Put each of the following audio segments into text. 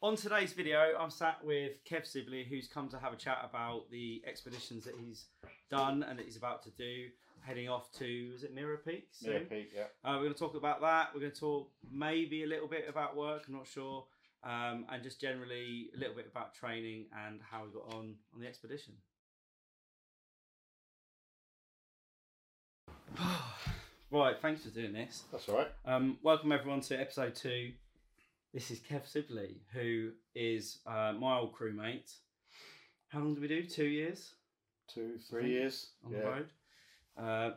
On today's video, I'm sat with Kev Sibley, who's come to have a chat about the expeditions that he's done and that he's about to do, heading off to, is it Mera Peak? Mera Peak, yeah. We're going to talk about that. We're going to talk maybe a little bit about work, I'm not sure, and just generally a little bit about training and how we got on the expedition. Right, thanks for doing this. That's all right. Welcome everyone to episode 2. This is Kev Sibley, who is my old crewmate. How long did we do? 2 years? 2, 3 years. On the road.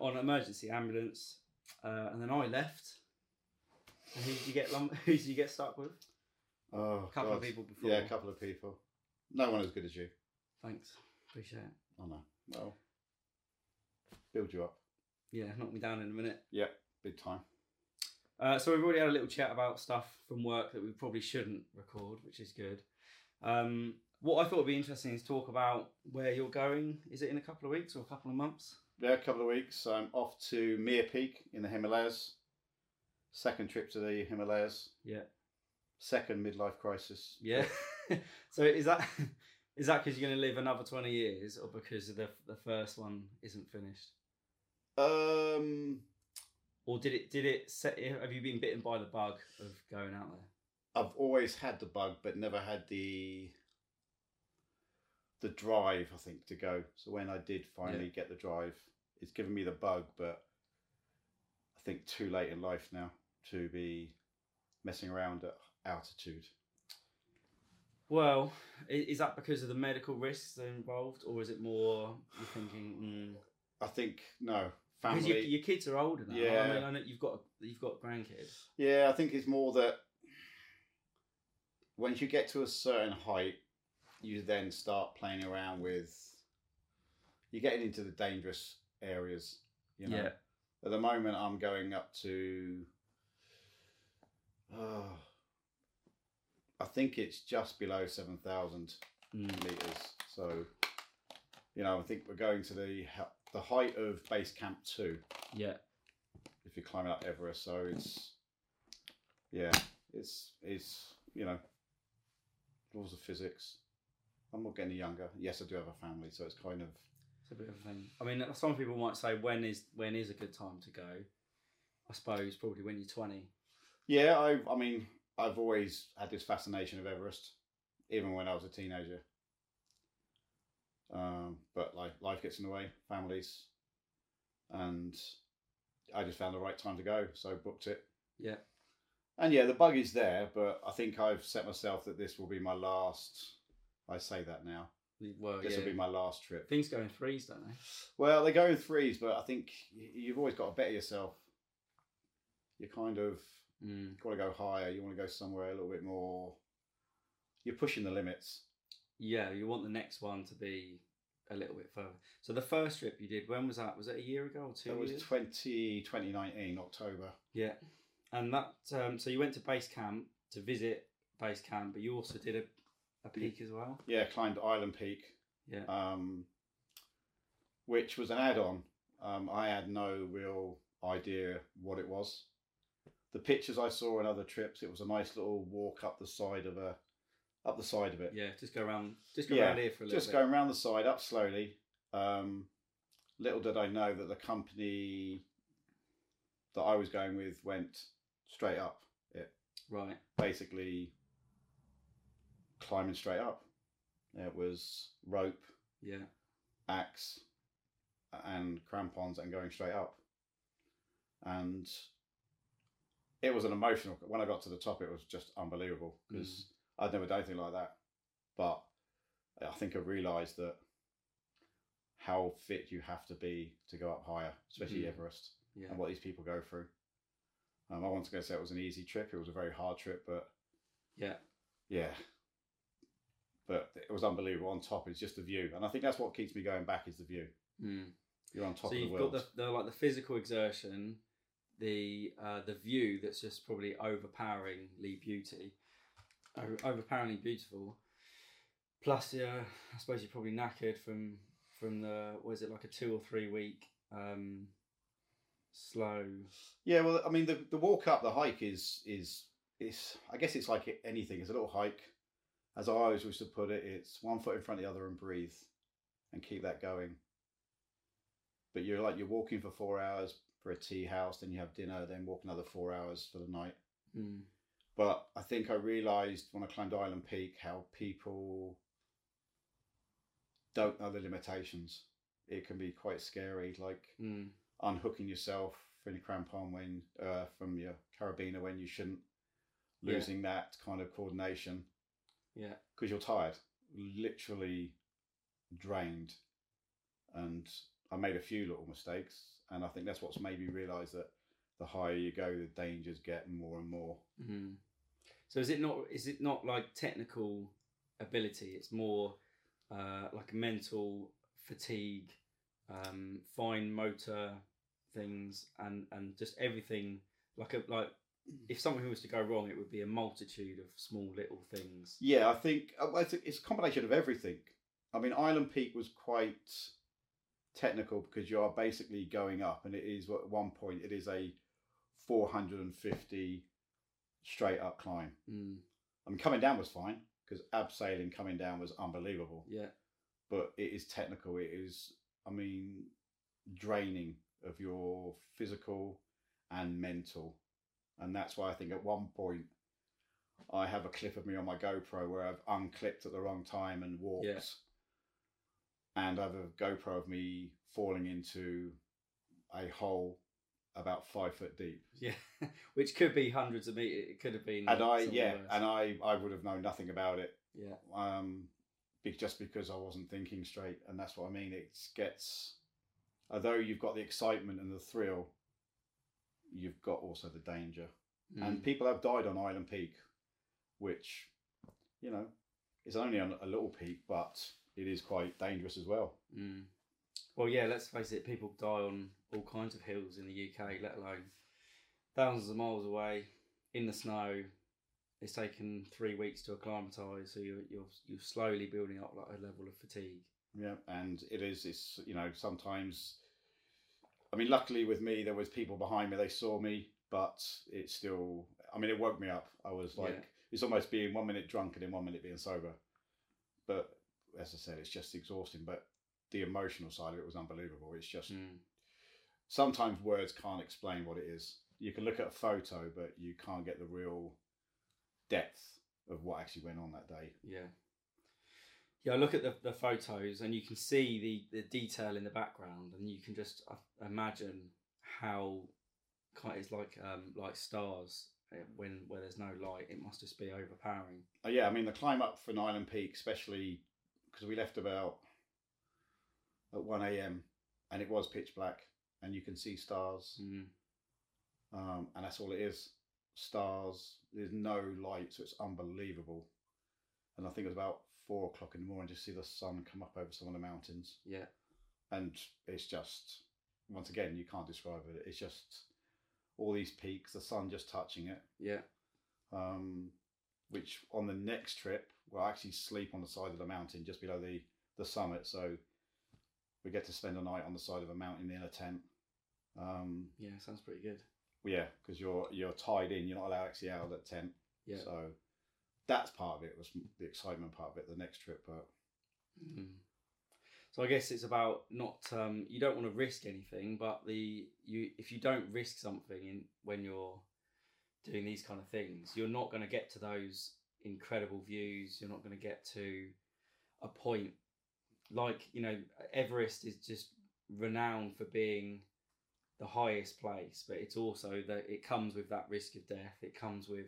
On an emergency ambulance. And then I left. And who did you get stuck with? Oh, a couple of people before. Yeah, a couple of people. No one as good as you. Thanks. Appreciate it. I know. Well, build you up. Yeah, knock me down in a minute. Yeah, big time. So we've already had a little chat about stuff from work that we probably shouldn't record, which is good. What I thought would be interesting is talk about where you're going. Is it in a couple of weeks or a couple of months? Yeah, a couple of weeks. I'm off to Mera Peak in the Himalayas. Second trip to the Himalayas. Yeah. Second midlife crisis. Yeah. So is that because you're going to live another 20 years or because the first one isn't finished? Or have you been bitten by the bug of going out there? I've always had the bug, but never had the drive, I think, to go. So when I did finally get the drive, it's given me the bug, but I think too late in life now to be messing around at altitude. Well, is that because of the medical risks involved, or is it more you're thinking... I think, no. Family. Because your kids are older now. Yeah. I mean, I know you've got grandkids. Yeah, I think it's more that once you get to a certain height, you then start playing around with. You're getting into the dangerous areas, you know. Yeah. At the moment, I'm going up to. I think it's just below 7,000 meters. So, you know, I think we're going to the height of base camp 2. Yeah. If you're climbing up Everest, so it's you know, laws of physics. I'm not getting younger. Yes, I do have a family, so it's kind of a bit of a thing. I mean, some people might say when is a good time to go? I suppose probably when you're 20. Yeah, I mean, I've always had this fascination of Everest, even when I was a teenager. But life gets in the way, families, and I just found the right time to go, so booked it. Yeah. And yeah, the bug is there, but I think I've set myself that this will be my last. I say that now. Well, this will be my last trip. Things go in threes, don't they? Well, they go in threes, but I think you've always got to better yourself. You kind of got to go higher. You want to go somewhere a little bit more. You're pushing the limits. Yeah, you want the next one to be a little bit further. So the first trip you did, when was that? Was it a year ago or 2 years? It was 2019, October. Yeah. And that, so you went to base camp to visit base camp, but you also did a peak as well? Yeah, climbed Island Peak. Yeah. Which was an add-on. I had no real idea what it was. The pictures I saw on other trips, it was a nice little walk up the side of it. Yeah, just go around here for a little bit. Just going around the side, up slowly. Little did I know that the company that I was going with went straight up it. Right. Basically climbing straight up. It was rope, axe and crampons and going straight up. And it was an emotional... When I got to the top, it was just unbelievable because... I'd never done anything like that, but I think I realised that how fit you have to be to go up higher, especially Everest, and what these people go through. I want to go say it was an easy trip. It was a very hard trip, but but it was unbelievable. On top is just the view, and I think that's what keeps me going back is the view. You're on top of the world. So you've got the physical exertion, the view that's just probably overpoweringly beautiful. Plus, I suppose you're probably knackered from the, what is it, like a 2 or 3 week slow. Yeah, well, I mean, the walk up, the hike is I guess it's like anything. It's a little hike. as I always used to put it, it's one foot in front of the other and breathe and keep that going. But you're walking for 4 hours for a tea house, then you have dinner, then walk another 4 hours for the night. Mm. But I think I realized when I climbed Island Peak how people don't know the limitations. It can be quite scary, like unhooking yourself from your crampon from your carabiner when you shouldn't, losing that kind of coordination. Yeah. Because you're tired, literally drained. And I made a few little mistakes. And I think that's what's made me realise that the higher you go, the dangers get more and more. Mm-hmm. So is it not like technical ability? It's more like mental fatigue, fine motor things, and just everything. Like if something was to go wrong, it would be a multitude of small little things. Yeah, I think it's a combination of everything. I mean, Island Peak was quite technical because you are basically going up, and it is at one point it is a 450 straight up climb. Mm. I mean, coming down was fine because abseiling coming down was unbelievable. Yeah, but it is technical. It is, I mean, draining of your physical and mental, and that's why I think at one point I have a clip of me on my GoPro where I've unclipped at the wrong time and walked. Yeah. And I have a GoPro of me falling into a hole about 5 foot deep. Yeah, which could be hundreds of meters. It could have been. And I would have known nothing about it. Yeah. Just because I wasn't thinking straight, and that's what I mean. It gets, although you've got the excitement and the thrill, you've got also the danger. Mm. And people have died on Island Peak, which, you know, is only on a little peak, but it is quite dangerous as well. Mm. Well, yeah, let's face it, people die on all kinds of hills in the UK, let alone thousands of miles away in the snow. It's taken 3 weeks to acclimatise, so you're slowly building up like a level of fatigue. Yeah, and it's you know, sometimes, I mean, luckily with me, there was people behind me, they saw me, but it's still, I mean, it woke me up. I was like, It's almost being 1 minute drunk and then 1 minute being sober. But as I said, it's just exhausting, but the emotional side of it was unbelievable. It's just sometimes words can't explain what it is. You can look at a photo, but you can't get the real depth of what actually went on that day. Yeah. Yeah, I look at the photos and you can see the detail in the background, and you can just imagine how it's like stars. Where there's no light, it must just be overpowering. Oh, yeah, I mean, the climb up for Island Peak, especially because we left about at 1 a.m. and it was pitch black, and you can see stars, and that's all it is, stars. There's no light, so it's unbelievable. And I think it was about 4 o'clock in the morning to see the sun come up over some of the mountains. Yeah, and it's just, once again, you can't describe it. It's just all these peaks, the sun just touching it. Yeah. Which on the next trip, we'll actually sleep on the side of the mountain just below the summit. So we get to spend a night on the side of a mountain in a tent. Yeah, sounds pretty good. Yeah, because you're tied in. You're not allowed actually out of that tent. Yeah. So that's part of it, was the excitement part of it, the next trip. But So I guess it's about not, you don't want to risk anything, but if you don't risk something when you're doing these kind of things, you're not going to get to those incredible views. You're not going to get to a point like, you know, Everest is just renowned for being the highest place, but it's also that it comes with that risk of death. It comes with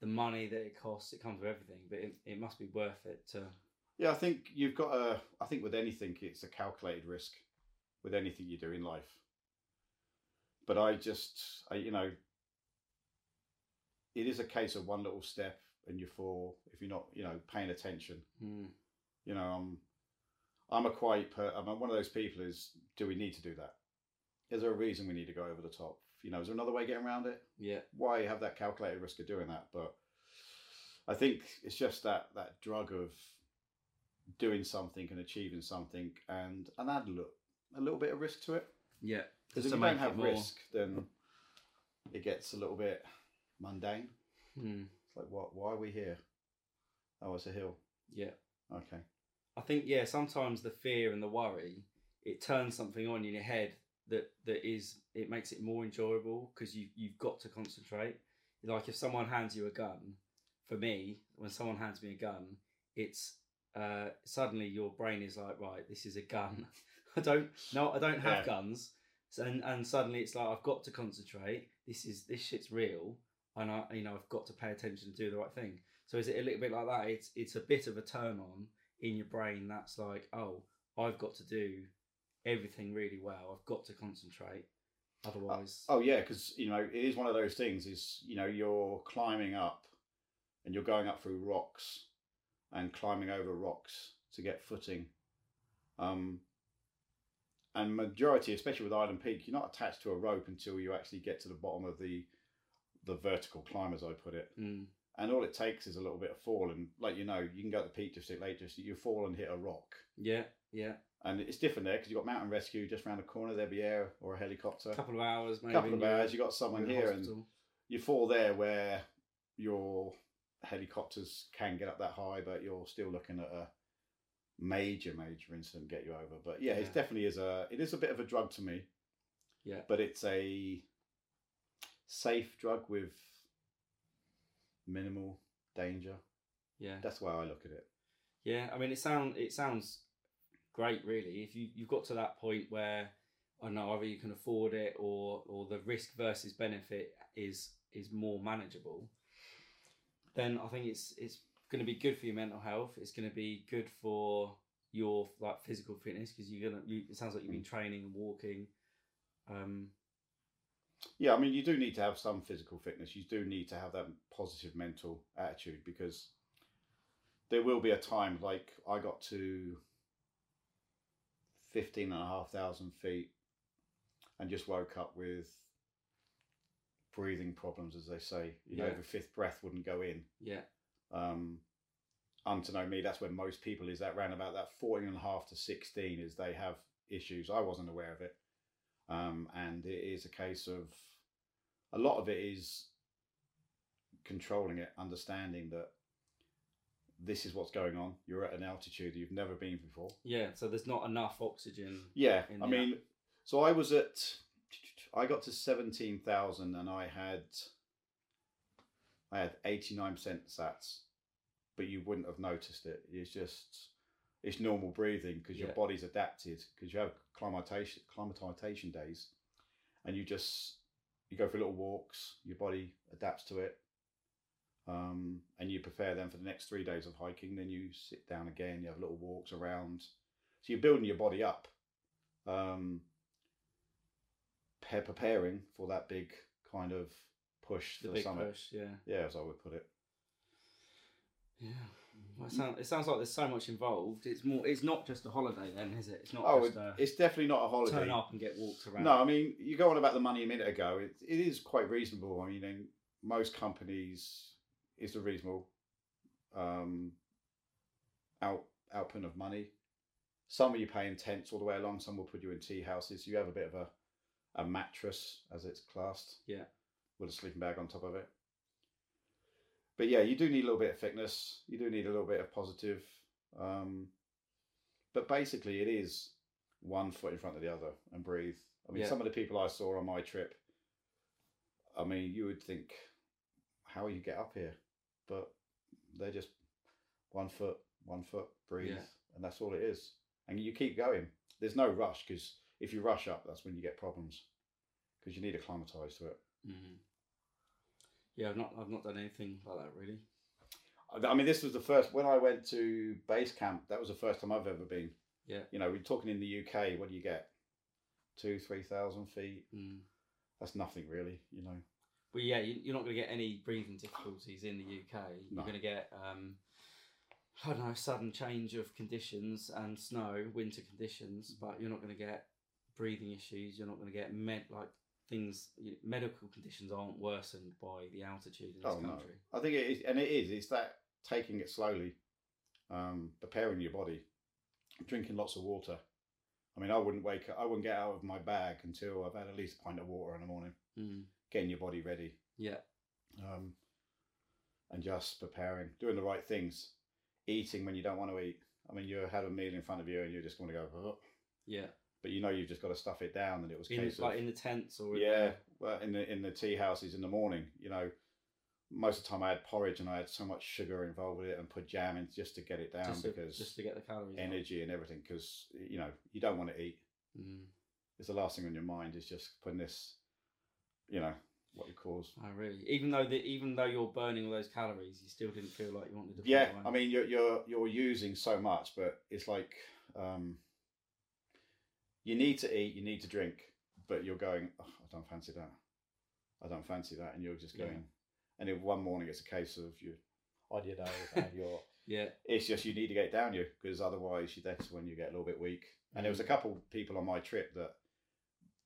the money that it costs. It comes with everything, but it must be worth it to. Yeah, I think you've got I think with anything, it's a calculated risk with anything you do in life. But you know, it is a case of one little step and you fall if you're not, you know, paying attention. Mm. You know, I'm one of those people is, do we need to do that? Is there a reason we need to go over the top? You know, is there another way of getting around it? Yeah. Why have that calculated risk of doing that? But I think it's just that drug of doing something and achieving something, and add a little bit of risk to it. Yeah, because if you don't have risk, then it gets a little bit mundane. It's like, why are we here? Oh, it's a hill. Yeah. Okay. I think, yeah, sometimes the fear and the worry, it turns something on in your head that makes it more enjoyable because you've got to concentrate. Like if someone hands you a gun, for me, when someone hands me a gun, it's suddenly your brain is like, right, this is a gun. I don't have guns. So, and suddenly it's like, I've got to concentrate. This shit's real. And I've got to pay attention and do the right thing. So is it a little bit like that? It's a bit of a turn on in your brain. That's like, oh, I've got to do everything really well. I've got to concentrate. Otherwise. Oh yeah. Cause it is one of those things is, you're climbing up and you're going up through rocks and climbing over rocks to get footing. And majority, especially with Island Peak, you're not attached to a rope until you actually get to the bottom of the vertical climb, as I put it. Mm. And all it takes is a little bit of fall. And you can go to the Peak District, Lake District, you fall and hit a rock. Yeah, yeah. And it's different there because you've got mountain rescue just around the corner. There'll be air or a helicopter. A couple of hours, you've got someone here hospital. And you fall there where your helicopters can get up that high, but you're still looking at a major incident get you over. But yeah, it definitely is it is a bit of a drug to me. Yeah. But it's a safe drug with minimal danger. Yeah. That's why I look at it. Yeah, I mean it sounds great really. If you've got to that point where either you can afford it or the risk versus benefit is more manageable, then I think it's going to be good for your mental health. It's going to be good for your physical fitness because it sounds like you've been training and walking. Yeah, I mean, you do need to have some physical fitness. You do need to have that positive mental attitude because there will be a time, like I got to 15,500 feet and just woke up with breathing problems, as they say. The fifth breath wouldn't go in. Yeah. To know me, that's where most people is, that round about that 14.5 to 16 is they have issues. I wasn't aware of it. And it is a case of a lot of it is controlling it, understanding that this is what's going on. You're at an altitude you've never been before. Yeah. So there's not enough oxygen. Yeah. So I got to 17,000 and I had 89% SATs, but you wouldn't have noticed it. It's just, it's normal breathing because your body's adapted because you have acclimatization days and you go for little walks, your body adapts to it. And you prepare then for the next 3 days of hiking. Then you sit down again, you have little walks around. So you're building your body up, preparing for that big kind of push to the summit. Push, yeah. Yeah, as I would put it. Yeah. Well, it sounds like there's so much involved. It's not just a holiday then, is it? It's not it's definitely not a holiday. Turn up and get walked around. No, I mean, you go on about the money a minute ago. It is quite reasonable. I mean, in most companies it's a reasonable output of money. Some of you pay in tents all the way along, some will put you in tea houses. You have a bit of a mattress, as it's classed. Yeah. With a sleeping bag on top of it. But yeah, you do need a little bit of fitness. You do need a little bit of positive. But basically it is one foot in front of the other and breathe. I mean, some of the people I saw on my trip, I mean, you would think, how will you get up here? But they're just one foot, breathe. Yeah. And that's all it is. And you keep going. There's no rush because if you rush up, that's when you get problems because you need to acclimatise to it. Mm-hmm. Yeah, I've not done anything like that really. I mean, this was the first when I went to base camp. That was the first time I've ever been. Yeah, we're talking in the UK. What do you get? 2,000-3,000 feet. Mm. That's nothing really. Well, yeah, you're not going to get any breathing difficulties in the UK. You're going to get sudden change of conditions and snow, winter conditions, but you're not going to get breathing issues. You're not going to get medical conditions aren't worsened by the altitude in this country. No. I think it is, and it is. It's that taking it slowly, preparing your body, drinking lots of water. I mean, I wouldn't get out of my bag until I've had at least a pint of water in the morning. Mm. Getting your body ready. Yeah. And just preparing, doing the right things. eating when you don't want to eat. I mean, you have a meal in front of you and you're just going to go, oh. Yeah. But you know you've just got to stuff it down, and it was in the tents or in the tea houses in the morning. You know, most of the time I had porridge and I had so much sugar involved with it and put jam in just to get it down, just to get the calories, energy and everything, because you know you don't want to eat. Mm. It's the last thing on your mind is just putting this, you know, what you cause. Oh really? Even though you're burning all those calories, you still didn't feel like you wanted to. Yeah, I mean you're using so much, but it's like. You need to eat, you need to drink, but you're going, oh, I don't fancy that. And you're just going, and in one morning it's a case of you're on your nose and you're, it's just you need to get down you, because otherwise that's when you get a little bit weak. And there was a couple of people on my trip that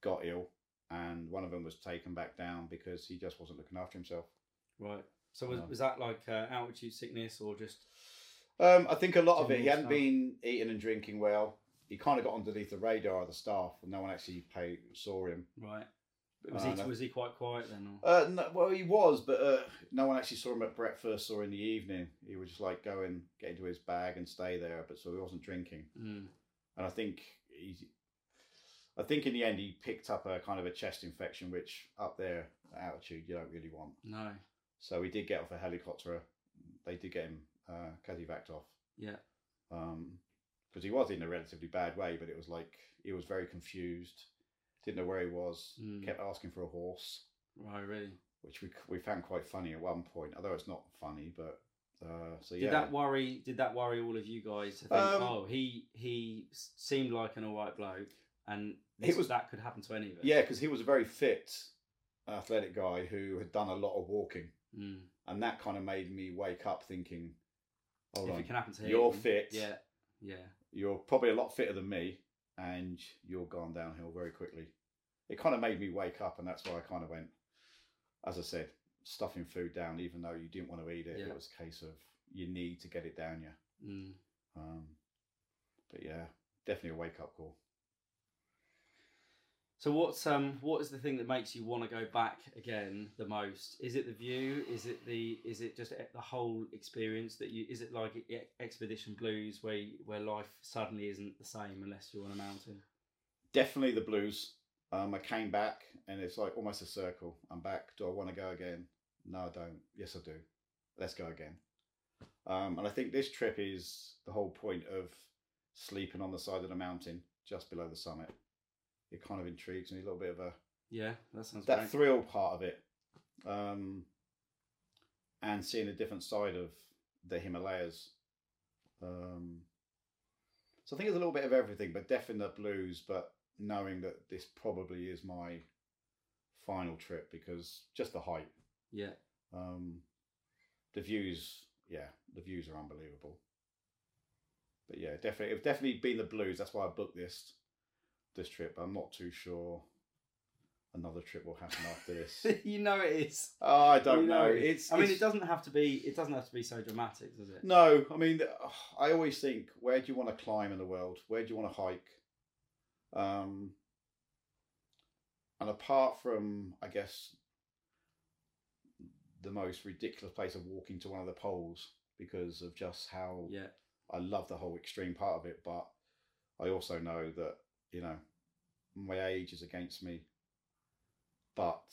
got ill, and one of them was taken back down because he just wasn't looking after himself. Right. So was that like altitude sickness or just? I think a lot of it, he hadn't been eating and drinking well. He kind of got underneath the radar of the staff, and no one actually saw him. Right. Was he quite quiet then? Or? No, well, he was, but no one actually saw him at breakfast or in the evening. He would just like go and get into his bag and stay there, but so he wasn't drinking. Mm. And I think in the end he picked up a kind of a chest infection, which up there at altitude you don't really want. No. So he did get off a helicopter. They did get him cadevac'd off. Yeah. Because he was in a relatively bad way, but it was like he was very confused, didn't know where he was, kept asking for a horse. Right, really? Which we found quite funny at one point, although it's not funny. But Did that worry all of you guys? To think, he seemed like an all right bloke, and that could happen to any of us. Yeah, because he was a very fit, athletic guy who had done a lot of walking, and that kind of made me wake up thinking, "Hold on, it can happen to him, you're fit." Yeah. Yeah, you're probably a lot fitter than me, and you're gone downhill very quickly. It kind of made me wake up, and that's why I kind of went, as I said, stuffing food down, even though you didn't want to eat it. Yeah. It was a case of you need to get it down you. Mm. But yeah, definitely a wake up call. So what is the thing that makes you want to go back again the most? Is it the view? Is it just the whole experience that you? Is it like Expedition Blues where life suddenly isn't the same unless you're on a mountain? Definitely the blues. I came back and it's like almost a circle. I'm back. Do I want to go again? No, I don't. Yes, I do. Let's go again. And I think this trip is the whole point of sleeping on the side of the mountain just below the summit. It kind of intrigues me a little bit of a that thrill part of it, and seeing a different side of the Himalayas. So I think it's a little bit of everything, but definitely the blues. But knowing that this probably is my final trip because just the height, the views are unbelievable. But yeah, definitely it's definitely been the blues. That's why I booked this trip. I'm not too sure another trip will happen after this. You know it is. Oh, I don't know. It doesn't have to be. It doesn't have to be so dramatic, does it? No. I mean, I always think, where do you want to climb in the world? Where do you want to hike? And apart from, I guess, the most ridiculous place of walking to one of the poles because of just how I love the whole extreme part of it, but I also know that. You know, my age is against me, but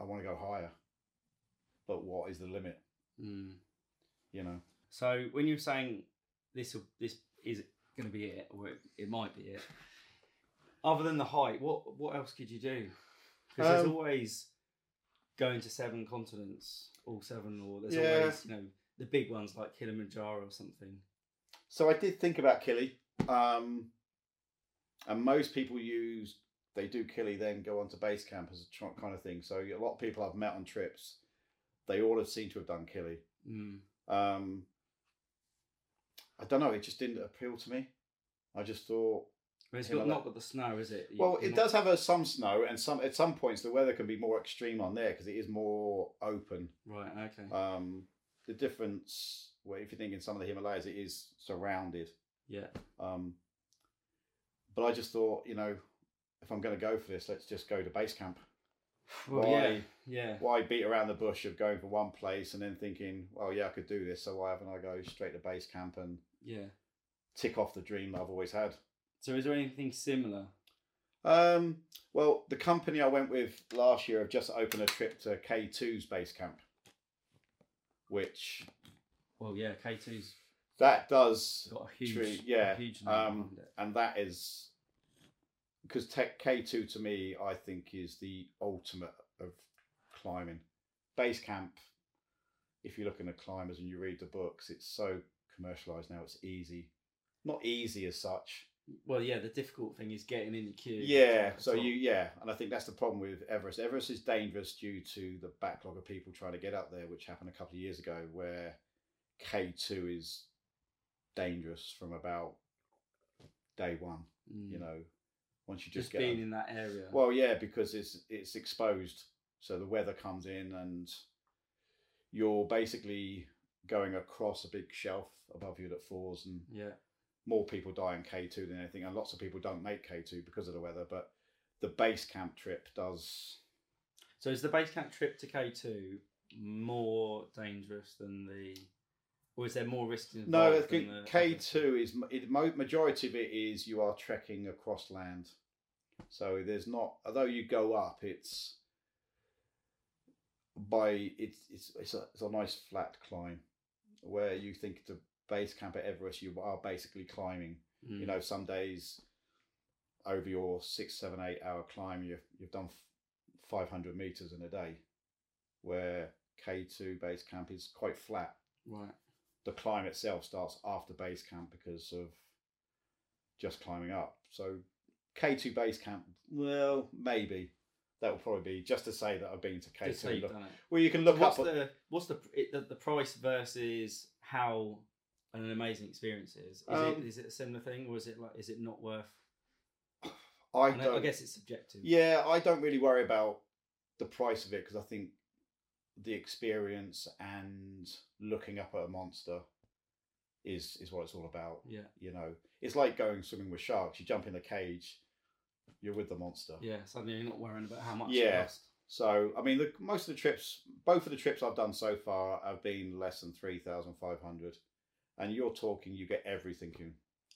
I want to go higher. But what is the limit? Mm. You know. So when you're saying this is going to be it, or it might be it. Other than the height, what else could you do? Because there's always going to 7 continents, all 7, or there's always, you know, the big ones like Kilimanjaro or something. So I did think about Kili. And most people they do Kili, then go on to base camp as a kind of thing. So a lot of people I've met on trips, they all have seemed to have done Kili. Mm. I don't know. It just didn't appeal to me. I just thought... But it's not got the snow, is it? It does have some snow, and at some points the weather can be more extreme on there because it is more open. Right, okay. The difference, well, if you think in some of the Himalayas, it is surrounded. Yeah. But I just thought, you know, if I'm going to go for this, let's just go to base camp. Well, why beat around the bush of going for one place and then thinking, well, yeah, I could do this, so why haven't I go straight to base camp and tick off the dream I've always had? So is there anything similar? Well, the company I went with last year have just opened a trip to K2's base camp, which... Well, yeah, K2's... That does... Got a huge... a huge number behind it. And that is... Because K2 to me, I think, is the ultimate of climbing. Base camp, if you're looking at climbers and you read the books, it's so commercialised now, it's easy. Not easy as such. Well, yeah, the difficult thing is getting in the queue. Yeah, so you, and I think that's the problem with Everest. Everest is dangerous due to the backlog of people trying to get up there, which happened a couple of years ago, where K2 is dangerous from about day one, you know. Once you just get being in that area. Well, yeah, because it's exposed. So the weather comes in and you're basically going across a big shelf above you that falls, and more people die in K2 than anything. And lots of people don't make K2 because of the weather, but the base camp trip does. So is the base camp trip to K2 more dangerous than the... Or is there more risk involved? No, I think K2 is... majority of it is you are trekking across land. So there's not... Although you go up, it's... It's a nice flat climb where you think the base camp at Everest, you are basically climbing. You know, some days over your 6, 7, 8 hour climb, you've done 500 metres in a day, where K2 base camp is quite flat. Right. The climb itself starts after base camp because of just climbing up. So K2 base camp, well, maybe that will probably be just to say that I've been to K2. Just so you've done it. Well, you can look up what's the price versus how an amazing experience is. Is it a similar thing, or is it not worth? I guess it's subjective. Yeah, I don't really worry about the price of it because I think the experience and looking up at a monster is what it's all about. Yeah. You know, it's like going swimming with sharks. You jump in the cage, you're with the monster. Yeah. Suddenly you're not worrying about how much it costs. So, I mean, both of the trips I've done so far have been less than 3,500, and you're talking, you get everything.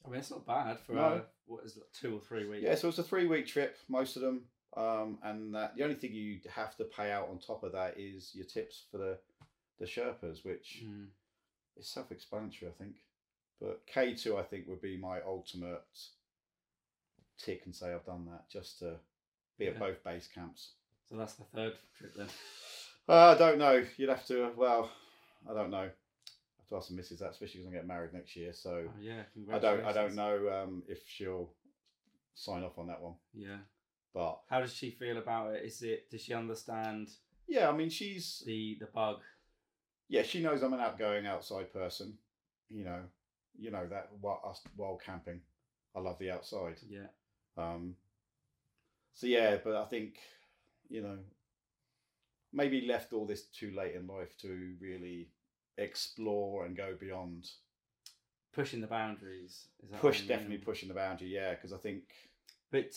I mean, it's not bad for what is it, 2 or 3 weeks. Yeah. So it's a 3-week trip, most of them. And that, the only thing you have to pay out on top of that is your tips for the Sherpas, which is self-explanatory, I think. But K2, I think, would be my ultimate tick and say I've done that, just to be at both base camps. So that's the third trip then? I don't know. You'd have to, I don't know. I have to ask the missus that, especially because I'm getting married next year. So congratulations. I don't know if she'll sign off on that one. Yeah. But how does she feel about it? Does she understand? Yeah, I mean, she's the bug. Yeah, she knows I'm an outgoing outside person. You know that while camping, I love the outside. Yeah. So yeah, but I think, you know, maybe left all this too late in life to really explore and go beyond. Pushing the boundaries. Is that what you mean? Definitely pushing the boundary. Yeah, because I think. But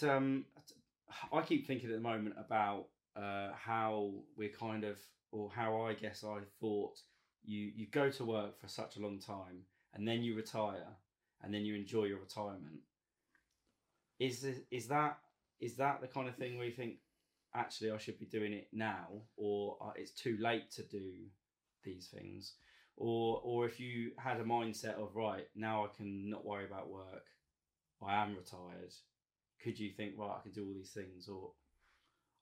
I keep thinking at the moment about how we're kind of, or how I guess I thought you go to work for such a long time and then you retire and then you enjoy your retirement. Is that the kind of thing where you think actually I should be doing it now, or it's too late to do these things, or if you had a mindset of right now I can not worry about work, I am retired. Could you think, well, I can do all these things? Or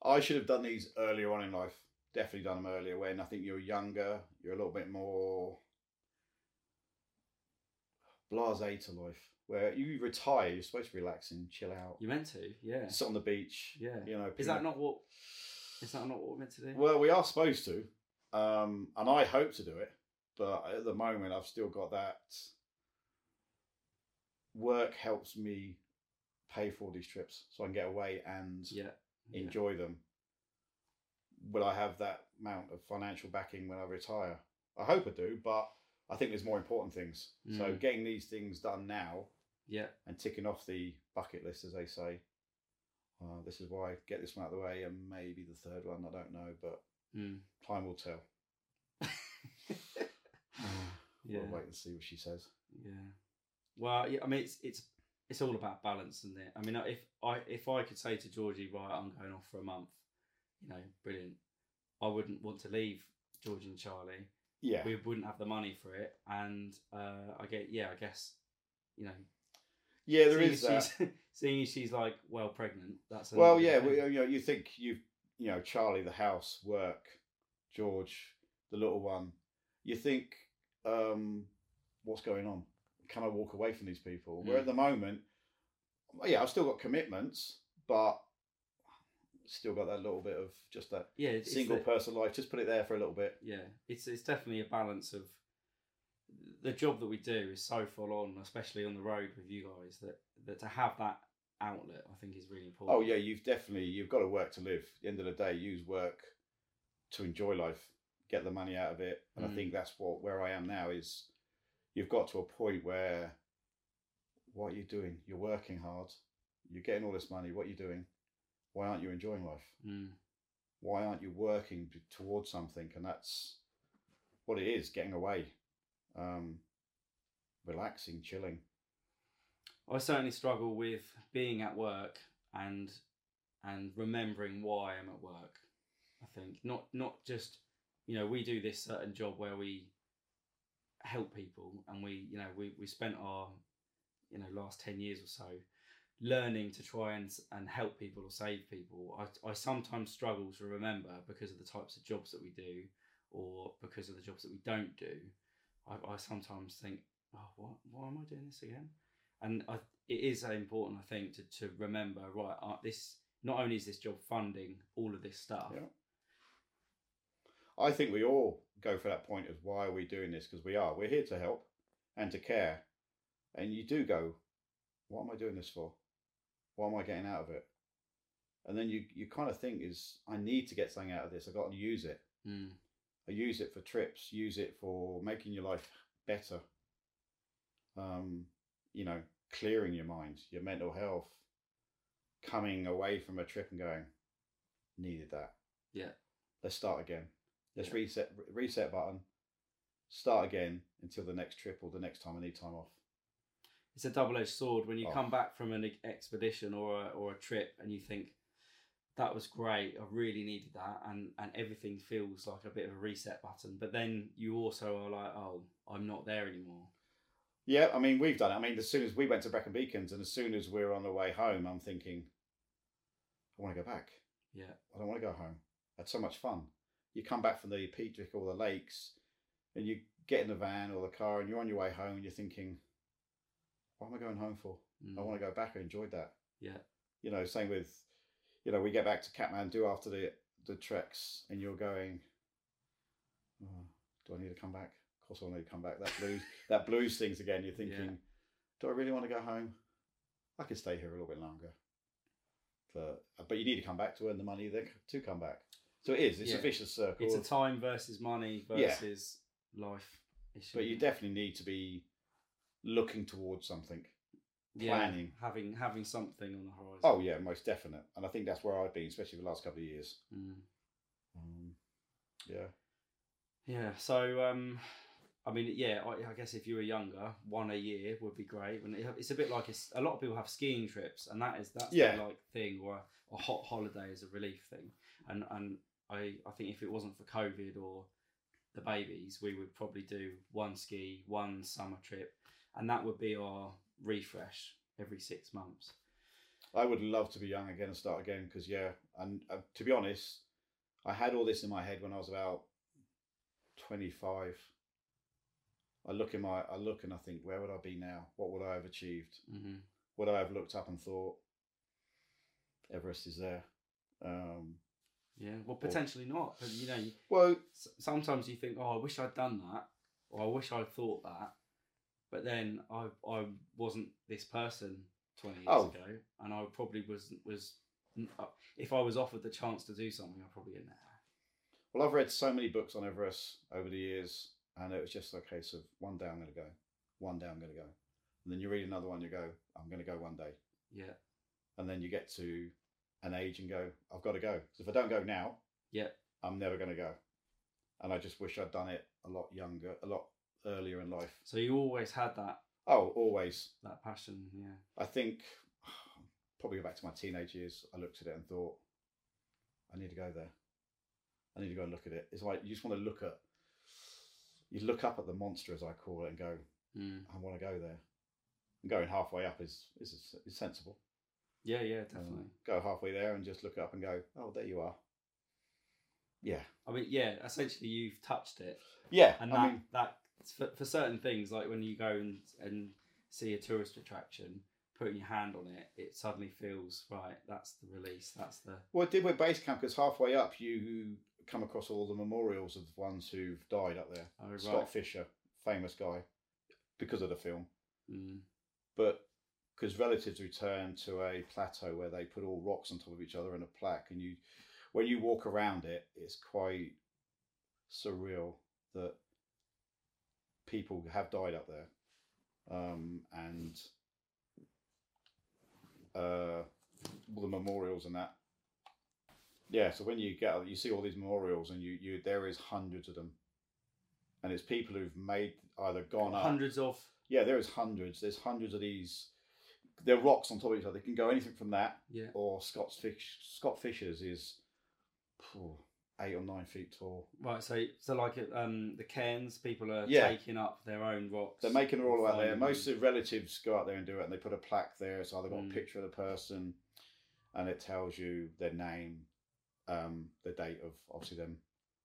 I should have done these earlier on in life. Definitely done them earlier when I think you're younger, you're a little bit more blasé to life. Where you retire, you're supposed to relax and chill out. You're meant to, yeah. Sit on the beach. Yeah. You know, is that not what we're meant to do? Well, we are supposed to. And I hope to do it. But at the moment, I've still got that. Work helps me pay for all these trips so I can get away and enjoy them. Will I have that amount of financial backing when I retire? I hope I do, but I think there's more important things. So getting these things done now and ticking off the bucket list, as they say, This is why I get this one out of the way, and maybe the third one, I don't know, but time will tell. We'll wait and see what she says. Yeah. Well, yeah, I mean, it's all about balance, isn't it? I mean, if I could say to Georgie, right, I'm going off for a month, you know, brilliant. I wouldn't want to leave Georgie and Charlie. Yeah. We wouldn't have the money for it, and I guess, you know. Yeah, there is that. Seeing she's like well pregnant, that's well, yeah. Well, you know, you think Charlie, the house, work, George, the little one. You think, what's going on? Can I walk away from these people? Where at the moment, I've still got commitments, but still got that little bit of just that single person life. Just put it there for a little bit. Yeah, it's definitely a balance of. The job that we do is so full on, especially on the road with you guys, that to have that outlet, I think, is really important. Oh yeah, you've got to work to live. At the end of the day, use work to enjoy life, get the money out of it, and I think that's where I am now is. You've got to a point where, what are you doing? You're working hard, you're getting all this money. What are you doing? Why aren't you enjoying life? Mm. Why aren't you working towards something? And that's what it is: getting away. Relaxing, chilling. I certainly struggle with being at work and remembering why I'm at work. I think not just, we do this certain job where we help people, and we spent our last 10 years or so learning to try and help people or save people. I sometimes struggle to remember because of the types of jobs that we do, or because of the jobs that we don't do. I sometimes think, why am I doing this again? And it is important, I think, to remember, right, this, not only is this job funding all of this stuff. Yeah. I think we all go for that point of why are we doing this? Because we're here to help and to care. And you do go, what am I doing this for? What am I getting out of it? And then you kind of think I need to get something out of this. I've got to use it. Mm. I use it for trips, use it for making your life better, clearing your mind, your mental health, coming away from a trip and going, needed that. Yeah. Let's start again. Let's reset button, start again until the next trip or the next time I need time off. It's a double-edged sword when you come back from an expedition or a trip and you think, that was great. I really needed that. And everything feels like a bit of a reset button. But then you also are like, oh, I'm not there anymore. Yeah, I mean, we've done it. I mean, as soon as we went to Brecon Beacons and as soon as we're on the way home, I'm thinking, I want to go back. Yeah. I don't want to go home. That's so much fun. You come back from the Peak District or the lakes and you get in the van or the car and you're on your way home and you're thinking, what am I going home for? Mm. I want to go back. I enjoyed that. Yeah. Same with... we get back to Kathmandu after the treks and you're going, oh, do I need to come back? Of course I need to come back. That blues things again. You're thinking, do I really want to go home? I could stay here a little bit longer. But you need to come back to earn the money there to come back. So it's a vicious circle. It's a time versus money versus life issue. But you definitely need to be looking towards something. Planning, having something on the horizon. Oh yeah, most definite. And I think that's where I've been, especially for the last couple of years. Mm. So I guess if you were younger, one a year would be great. And it's a bit like a lot of people have skiing trips, and that's their, thing, or a hot holiday is a relief thing. And I think if it wasn't for COVID or the babies, we would probably do one summer trip, and that would be our refresh every 6 months. I would love to be young again and start again because and to be honest, I had all this in my head when I was about 25. I look and I think, where would I be now? What would I have achieved? Mm-hmm. Would I have looked up and thought Everest is there? Potentially not. But sometimes you think, I wish I'd done that, or I wish I'd thought that. But then I wasn't this person 20 years ago, and I probably was if I was offered the chance to do something, I probably didn't. Well, I've read so many books on Everest over the years, and it was just a case of one day I'm going to go, one day I'm going to go, and then you read another one, you go, I'm going to go one day. Yeah. And then you get to an age and go, I've got to go. Because if I don't go now, yeah, I'm never going to go. And I just wish I'd done it a lot younger, a lot earlier in life. So you always had that? Oh, always. That passion, yeah. I think probably back to my teenage years, I looked at it and thought, I need to go there. I need to go and look at it. It's like you just want to look at, you look up at the monster, as I call it, and go, I want to go there. And going halfway up is sensible. Yeah, yeah, definitely. Go halfway there and just look up and go, oh, there you are. Yeah. I mean, yeah, essentially you've touched it. Yeah. And that, I mean, that for certain things, like when you go and see a tourist attraction, putting your hand on it, it suddenly feels right. That's the release. That's the. Well, it did with base camp, because halfway up you come across all the memorials of the ones who've died up there. Oh, right. Scott Fischer, famous guy, because of the film. Mm. But because relatives returned to a plateau where they put all rocks on top of each other in a plaque, and you, when you walk around it, it's quite surreal that people have died up there, and. All the memorials and that. Yeah, so when you get, you see all these memorials, and you there is hundreds of them, and it's people who've made either gone up. Hundreds of. Yeah, there is hundreds. There's hundreds of these. They're rocks on top of each other. They can go anything from that. Yeah. Or Scott Fischer's is 8 or 9 feet tall. Right. So like the Cairns, people are taking up their own rocks. They're making it all out there. Most of the relatives go out there and do it, and they put a plaque there. So they've got a picture of the person, and it tells you their name, the date of obviously them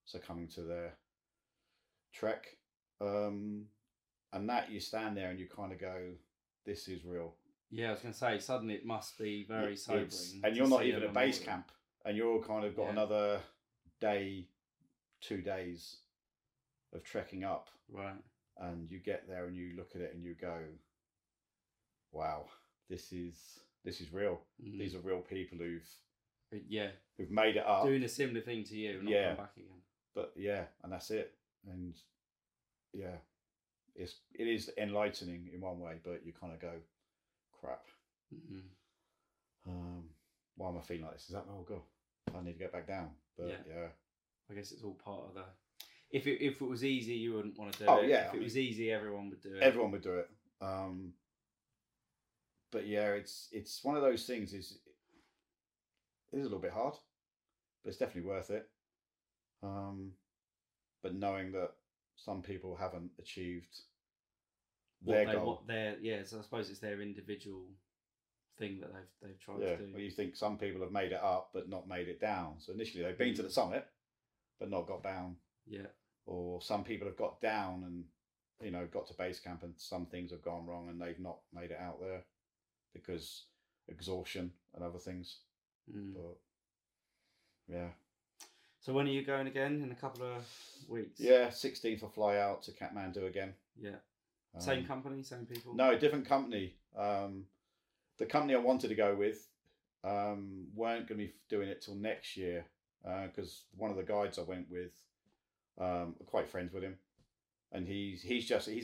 succumbing to their trek, and that you stand there and you kind of go, "This is real." Yeah, I was going to say. Suddenly, it must be very sobering. And you're not even at base camp, and you're kind of got another. Day, 2 days of trekking up, right? And you get there and you look at it and you go, "Wow, this is real. Mm-hmm. These are real people who've made it up, doing a similar thing to you, and not come back again." But yeah, and that's it. And yeah, it is enlightening in one way, but you kind of go, "Crap, why am I feeling like this? Is that my old goal? I need to get back down." But yeah, I guess it's all part of the. If it was easy, you wouldn't want to do it. Yeah, if it was easy, everyone would do it. Everyone would do it. But yeah, it's one of those things. It is a little bit hard, but it's definitely worth it. But knowing that some people haven't achieved their goal, so I suppose it's their individual thing that they've tried to do. Well, you think some people have made it up but not made it down. So initially they've been to the summit but not got down. Yeah. Or some people have got down and got to base camp and some things have gone wrong and they've not made it out there because exhaustion and other things. Mm. But yeah. So when are you going again? In a couple of weeks? Yeah, 16th I fly out to Kathmandu again. Yeah. Same company, same people? No, different company. The company I wanted to go with weren't going to be doing it till next year because one of the guides I went with, I'm quite friends with him, and he's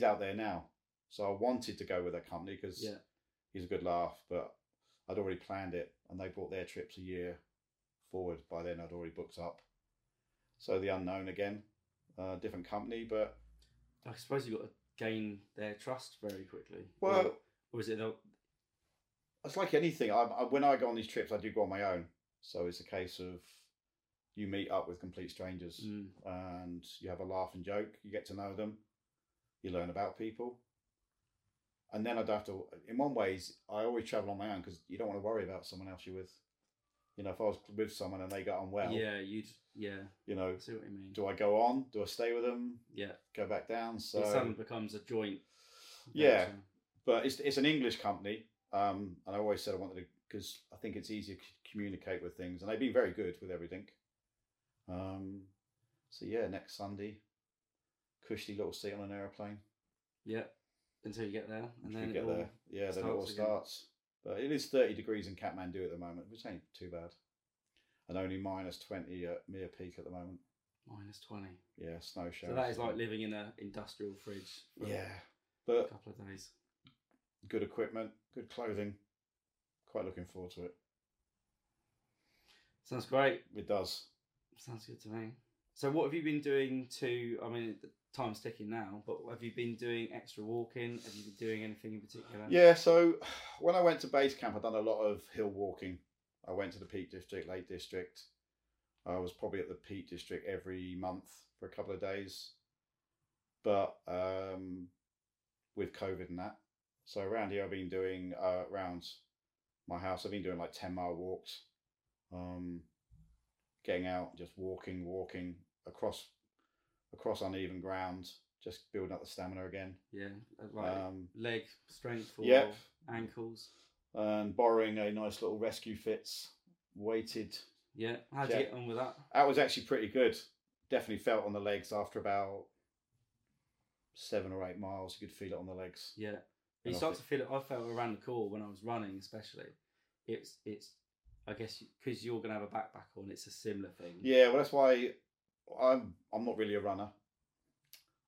out there now. So I wanted to go with that company because he's a good laugh, but I'd already planned it, and they brought their trips a year forward. By then I'd already booked up. So the unknown again, different company, but I suppose you've got to gain their trust very quickly. Well, or is it? It's like anything. When I go on these trips, I do go on my own. So it's a case of you meet up with complete strangers and you have a laugh and joke. You get to know them. You learn about people. And then I don't have to... In one way, I always travel on my own because you don't want to worry about someone else you're with. If I was with someone and they got on well... Yeah, I see what you mean. Do I go on? Do I stay with them? Yeah. Go back down? So... It suddenly becomes a joint. Yeah. Version. But it's an English company. And I always said I wanted to, because I think it's easier to communicate with things, and they've been very good with everything. So yeah, next Sunday, cushy little seat on an aeroplane. Yeah, until you get there, and then there. Yeah, then it all starts. But it is 30 degrees in Kathmandu at the moment, which ain't too bad, and only minus 20 at Mera Peak at the moment. Minus 20. Yeah, snow showers. So that is like living in an industrial fridge. Yeah, but a couple of days. Good equipment, good clothing. Quite looking forward to it. Sounds great. It does. Sounds good to me. So what have you been doing to, I mean, time's ticking now, but have you been doing extra walking? Have you been doing anything in particular? Yeah, so when I went to base camp, I'd done a lot of hill walking. I went to the Peak District, Lake District. I was probably at the Peak District every month for a couple of days. But with COVID and that. So around here, I've been doing around my house, I've been doing like 10-mile walks. Getting out, just walking across uneven ground, just building up the stamina again. Yeah, like leg strength or ankles. And borrowing a nice little RescueFit weighted. Yeah, how'd you get on with that? That was actually pretty good. Definitely felt on the legs after about 7 or 8 miles. You could feel it on the legs. Yeah, you start to feel it. I felt around the core when I was running, especially. It's I guess because you're going to have a backpack on, it's a similar thing. Yeah, well, that's why I'm not really a runner.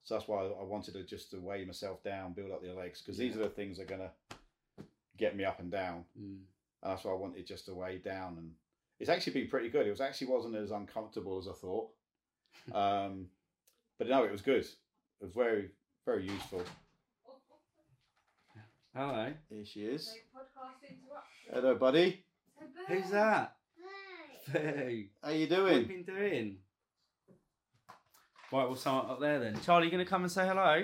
So that's why I wanted to just to weigh myself down, build up the legs, because these are the things that are going to get me up and down. Mm. And that's why I wanted just to weigh down. And it's actually been pretty good. It was actually wasn't as uncomfortable as I thought. But no, it was good. It was very, very useful. Hello. Here she is. Hello, buddy. Who's that? Hey. How you doing? What have you been doing? Right, we'll sum it up there then. Charlie, you going to come and say hello?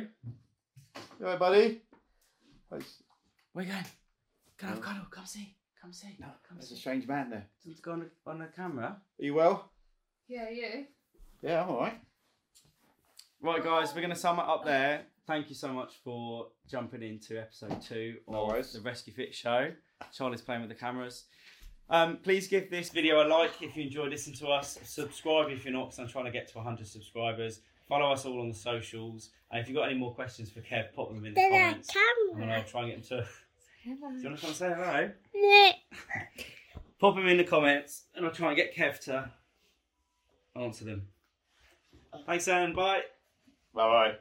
You all right, buddy? Where are you going? Cuddle, come see. No, there's a strange man there. It's gone on the camera. Are you well? Yeah, you? Yeah, I'm all right. Right, guys, we're going to sum it up there. Thank you so much for jumping into episode 2 of the RescueFit show. Charlie's playing with the cameras. Please give this video a like if you enjoy listening to us. Subscribe if you're not, because I'm trying to get to 100 subscribers. Follow us all on the socials. And if you've got any more questions for Kev, pop them in the comments. And I'll try and get them to... Hello. Do you want to come and say hello? No. Pop them in the comments, and I'll try and get Kev to answer them. Thanks, and bye. Bye-bye.